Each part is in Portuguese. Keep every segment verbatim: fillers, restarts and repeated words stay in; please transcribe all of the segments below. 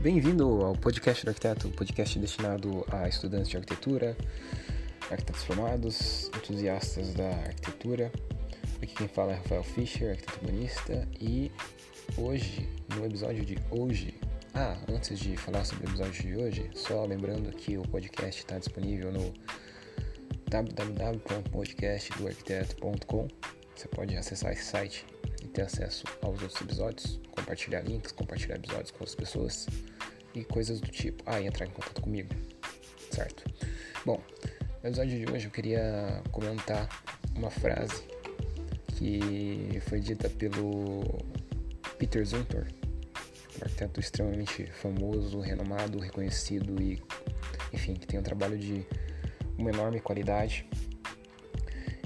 Bem-vindo ao Podcast do Arquiteto, podcast destinado a estudantes de arquitetura, arquitetos formados, entusiastas da arquitetura. Aqui quem fala é Rafael Fischer, arquiteto urbanista, e hoje, no episódio de hoje... Ah, antes de falar sobre o episódio de hoje, só lembrando que o podcast está disponível no w w w ponto podcast do arquiteto ponto com. Você pode acessar esse site e ter acesso aos outros episódios, compartilhar links, compartilhar episódios com outras pessoas e coisas do tipo. Ah, e entrar em contato comigo, certo? Bom, no episódio de hoje eu queria comentar uma frase que foi dita pelo Peter Zumthor, um arquiteto extremamente famoso, renomado, reconhecido e, enfim, que tem um trabalho de uma enorme qualidade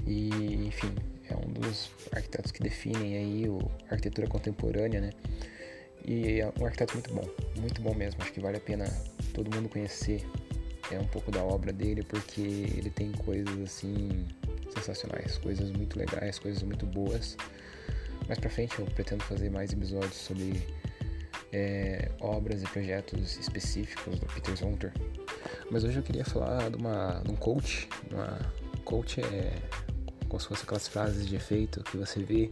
e, enfim, é um dos arquitetos que definem aí o, a arquitetura contemporânea, né? E é um arquiteto muito bom, muito bom mesmo. Acho que vale a pena todo mundo conhecer é, um pouco da obra dele, porque ele tem coisas, assim, sensacionais, coisas muito legais, coisas muito boas. Mais pra frente eu pretendo fazer mais episódios sobre é, obras e projetos específicos do Peter Zumthor. Mas hoje eu queria falar de, uma, de um coach. Uma coach é... como se fossem aquelas frases de efeito que você vê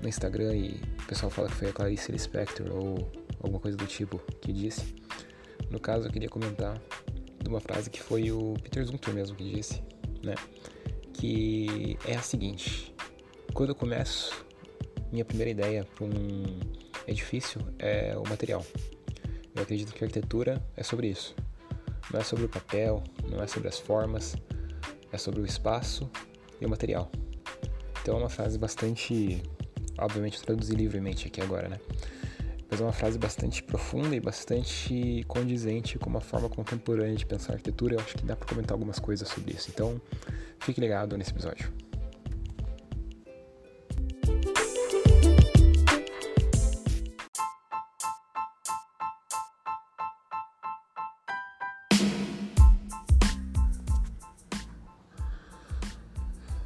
no Instagram e o pessoal fala que foi a Clarice Lispector ou alguma coisa do tipo que disse. No caso, eu queria comentar de uma frase que foi o Peter Zumthor mesmo que disse, né? Que é a seguinte: quando eu começo, minha primeira ideia para um edifício é o material. Eu acredito que a arquitetura é sobre isso. Não é sobre o papel, não é sobre as formas, é sobre o espaço e o material. Então é uma frase bastante... Obviamente eu traduzi livremente aqui agora, né? Mas é uma frase bastante profunda e bastante condizente com uma forma contemporânea de pensar a arquitetura. Eu acho que dá para comentar algumas coisas sobre isso. Então, fique ligado nesse episódio.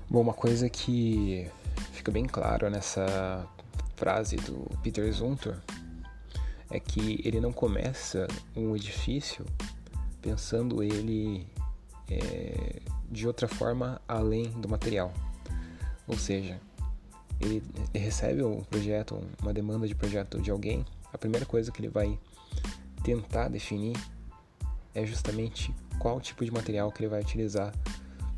Bom, uma coisa que fica bem claro nessa frase do Peter Zumthor é que ele não começa um edifício pensando ele é, de outra forma além do material. Ou seja, ele recebe um projeto, uma demanda de projeto de alguém, a primeira coisa que ele vai tentar definir é justamente qual tipo de material que ele vai utilizar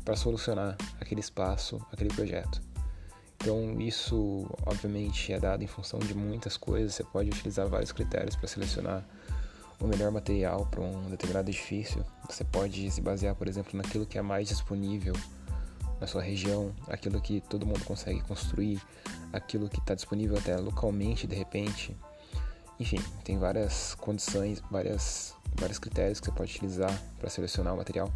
para solucionar aquele espaço, aquele projeto. Então isso obviamente é dado em função de muitas coisas. Você pode utilizar vários critérios para selecionar o melhor material para um determinado edifício. Você pode se basear, por exemplo, naquilo que é mais disponível na sua região, aquilo que todo mundo consegue construir, aquilo que está disponível até localmente de repente. Enfim, tem várias condições, várias, vários critérios que você pode utilizar para selecionar o material.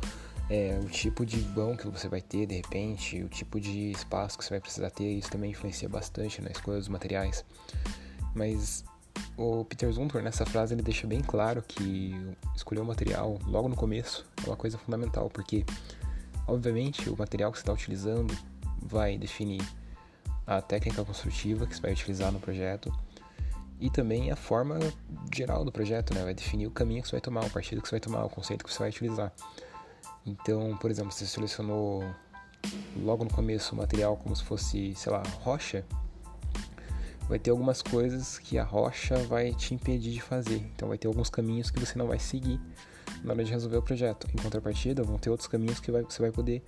É, o tipo de banco que você vai ter de repente, o tipo de espaço que você vai precisar ter, isso também influencia bastante na escolha dos materiais. Mas o Peter Zumthor, nessa frase, ele deixa bem claro que escolher o material logo no começo é uma coisa fundamental, porque obviamente o material que você está utilizando vai definir a técnica construtiva que você vai utilizar no projeto e também a forma geral do projeto, né? Vai definir o caminho que você vai tomar, o partido que você vai tomar, o conceito que você vai utilizar. Então, por exemplo, você selecionou logo no começo o material como se fosse, sei lá, rocha, vai ter algumas coisas que a rocha vai te impedir de fazer. Então vai ter alguns caminhos que você não vai seguir na hora de resolver o projeto. Em contrapartida, vão ter outros caminhos que vai, você vai poder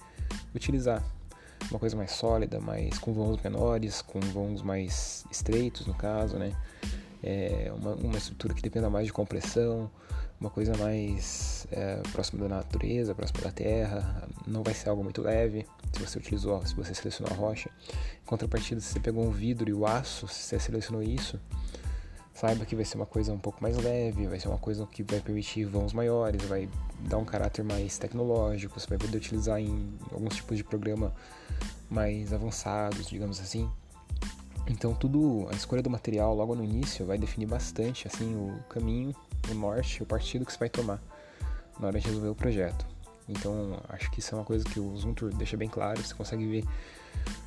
utilizar. Uma coisa mais sólida, mais, com vãos menores, com vãos mais estreitos, no caso, né? É uma, uma estrutura que dependa mais de compressão, uma coisa mais é, próxima da natureza, próxima da terra, não vai ser algo muito leve se você utilizou, se você selecionou a rocha. Em contrapartida, se você pegou um vidro e o aço, se você selecionou isso, saiba que vai ser uma coisa um pouco mais leve, vai ser uma coisa que vai permitir vãos maiores, vai dar um caráter mais tecnológico, você vai poder utilizar em alguns tipos de programa mais avançados, digamos assim. Então tudo, a escolha do material logo no início vai definir bastante assim, o caminho, o norte, o partido que você vai tomar na hora de resolver o projeto. Então acho que isso é uma coisa que o Zumthor deixa bem claro, você consegue ver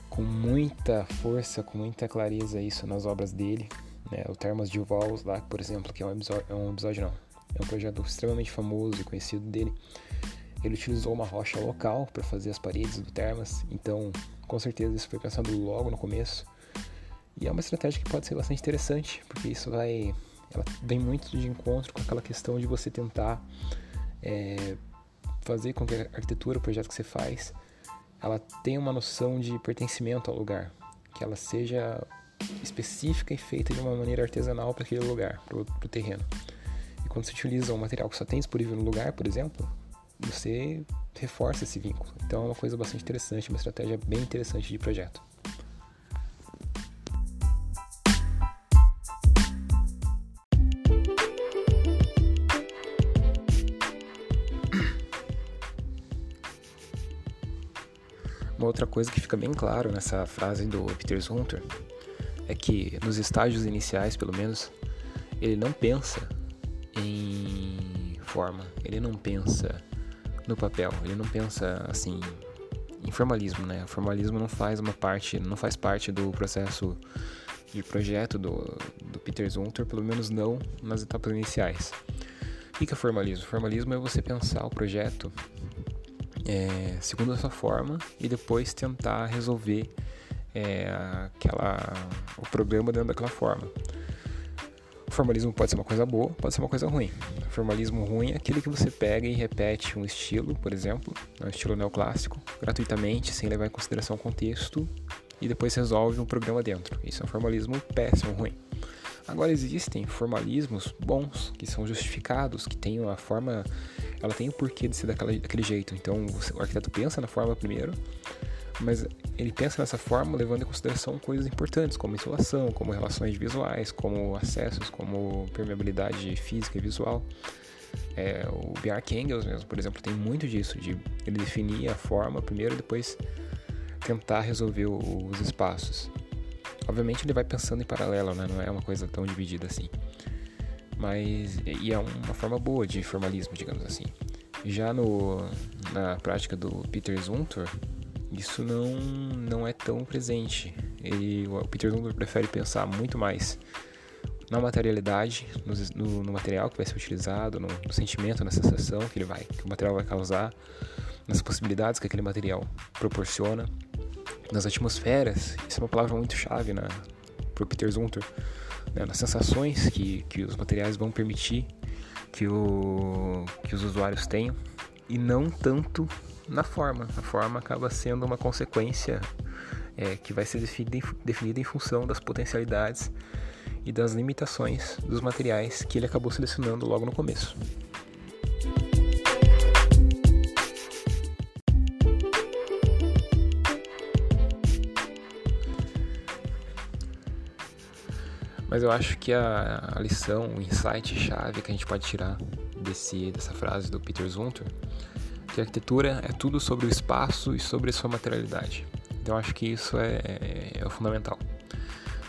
com muita força, com muita clareza isso nas obras dele. né? O Termas de Vals lá, por exemplo, que é um episódio, é um episódio não, é um projeto extremamente famoso e conhecido dele. Ele utilizou uma rocha local para fazer as paredes do Termas, então com certeza isso foi pensado logo no começo. E é uma estratégia que pode ser bastante interessante, porque isso vai, ela vem muito de encontro com aquela questão de você tentar é, fazer com que a arquitetura, o projeto que você faz, ela tenha uma noção de pertencimento ao lugar, que ela seja específica e feita de uma maneira artesanal para aquele lugar, para o terreno. E quando você utiliza um material que só tem disponível no lugar, por exemplo, você reforça esse vínculo. Então é uma coisa bastante interessante, uma estratégia bem interessante de projeto. Uma outra coisa que fica bem claro nessa frase do Peter Zumthor é que nos estágios iniciais, pelo menos, ele não pensa em forma, ele não pensa no papel, ele não pensa assim em formalismo, né? O formalismo não faz uma parte, não faz parte do processo de projeto do, do Peter Zumthor, pelo menos não nas etapas iniciais. O que é formalismo? Formalismo é você pensar o projeto É, segundo a sua forma e depois tentar resolver é, aquela, o problema dentro daquela forma. O formalismo pode ser uma coisa boa, pode ser uma coisa ruim. O formalismo ruim é aquele que você pega e repete um estilo, por exemplo, um estilo neoclássico, gratuitamente, sem levar em consideração o contexto, e depois resolve um problema dentro. Isso é um formalismo péssimo, ruim. Agora existem formalismos bons, que são justificados, que tem uma forma, ela tem o porquê de ser daquela, daquele jeito. Então o arquiteto pensa na forma primeiro, mas ele pensa nessa forma levando em consideração coisas importantes, como insolação, como relações visuais, como acessos, como permeabilidade física e visual. É, o B R Kengels mesmo, por exemplo, tem muito disso, de ele definir a forma primeiro e depois tentar resolver os espaços. Obviamente ele vai pensando em paralelo, né? Não é uma coisa tão dividida assim. Mas e é uma forma boa de formalismo, digamos assim. Já no, na prática do Peter Zumthor, isso não, não é tão presente. Ele, o Peter Zumthor prefere pensar muito mais na materialidade, no, no, no material que vai ser utilizado, no, no sentimento, na sensação que, ele vai, que o material vai causar, nas possibilidades que aquele material proporciona, nas atmosferas. Isso é uma palavra muito chave para o Peter Zumthor, né? Nas sensações que, que os materiais vão permitir que, o, que os usuários tenham, e não tanto na forma. A forma acaba sendo uma consequência é, que vai ser definida em, definida em função das potencialidades e das limitações dos materiais que ele acabou selecionando logo no começo. Mas eu acho que a, a lição, o insight-chave que a gente pode tirar desse, dessa frase do Peter Zumthor, que a arquitetura é tudo sobre o espaço e sobre a sua materialidade. Então eu acho que isso é, é, é o fundamental.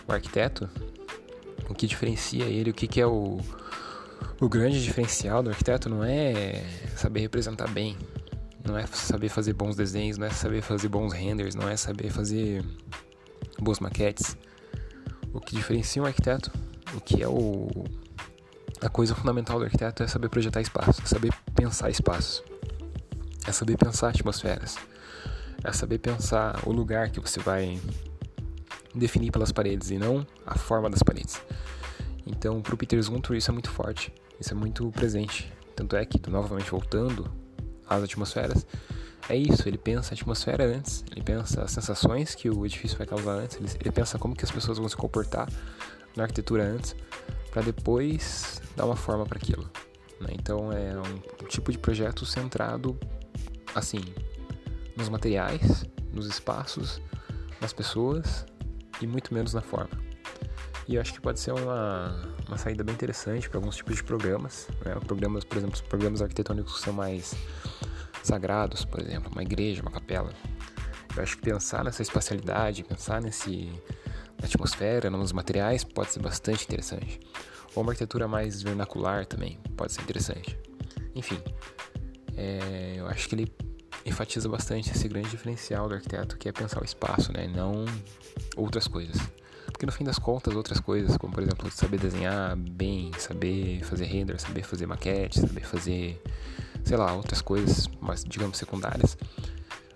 O arquiteto, o que diferencia ele, o que, que é o, o grande diferencial do arquiteto não é saber representar bem, não é saber fazer bons desenhos, não é saber fazer bons renders, não é saber fazer boas maquetes. O que diferencia um arquiteto, o que é o, a coisa fundamental do arquiteto é saber projetar espaço, é saber pensar espaço, é saber pensar atmosferas, é saber pensar o lugar que você vai definir pelas paredes e não a forma das paredes. Então, para o Peter Zumthor isso é muito forte, isso é muito presente. Tanto é que, novamente voltando às atmosferas, é isso, ele pensa a atmosfera antes, ele pensa as sensações que o edifício vai causar antes, ele, ele pensa como que as pessoas vão se comportar na arquitetura antes, para depois dar uma forma para aquilo, né? Então é um, um tipo de projeto centrado, assim, nos materiais, nos espaços, nas pessoas e muito menos na forma. E eu acho que pode ser uma, uma saída bem interessante para alguns tipos de programas, né? Programas, por exemplo, programas arquitetônicos que são mais sagrados, por exemplo, uma igreja, uma capela. Eu acho que pensar nessa espacialidade, pensar nesse, na atmosfera, nos materiais, pode ser bastante interessante. Ou uma arquitetura mais vernacular também pode ser interessante. Enfim, é, eu acho que ele enfatiza bastante esse grande diferencial do arquiteto, que é pensar o espaço, né, e não outras coisas. Porque no fim das contas, outras coisas, como por exemplo, saber desenhar bem, saber fazer render, saber fazer maquete, saber fazer, sei lá, outras coisas, mas digamos secundárias,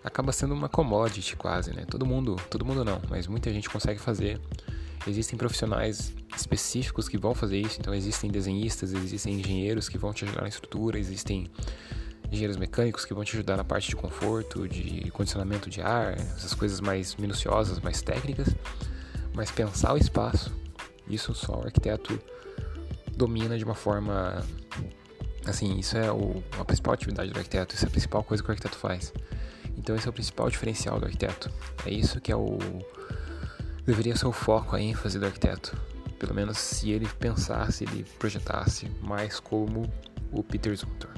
acaba sendo uma commodity quase, né? Todo mundo, todo mundo não, mas muita gente consegue fazer. Existem profissionais específicos que vão fazer isso, então existem desenhistas, existem engenheiros que vão te ajudar na estrutura, existem engenheiros mecânicos que vão te ajudar na parte de conforto, de condicionamento de ar, essas coisas mais minuciosas, mais técnicas, mas pensar o espaço, isso só o arquiteto domina de uma forma, assim, isso é o, a principal atividade do arquiteto, isso é a principal coisa que o arquiteto faz, então esse é o principal diferencial do arquiteto, é isso que é o... deveria ser o foco, a ênfase do arquiteto, pelo menos se ele pensasse, ele projetasse mais como o Peter Zumthor.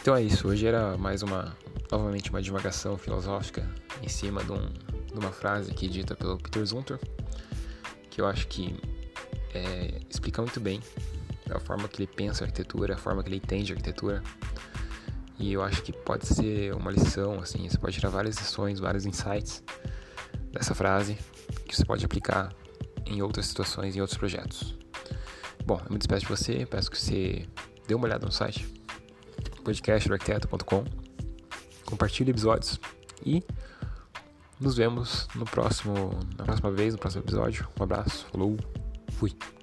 Então é isso, hoje era mais uma, novamente uma divagação filosófica em cima de, um, de uma frase que é dita pelo Peter Zumthor, que eu acho que é, explica muito bem a forma que ele pensa a arquitetura, a forma que ele entende a arquitetura, e eu acho que pode ser uma lição, assim, você pode tirar várias lições, vários insights dessa frase, que você pode aplicar em outras situações, em outros projetos. Bom, eu me despeço de você, peço que você dê uma olhada no site, podcast do arquiteto ponto com, compartilhe episódios, e nos vemos no próximo, na próxima vez, no próximo episódio. Um abraço, falou, fui!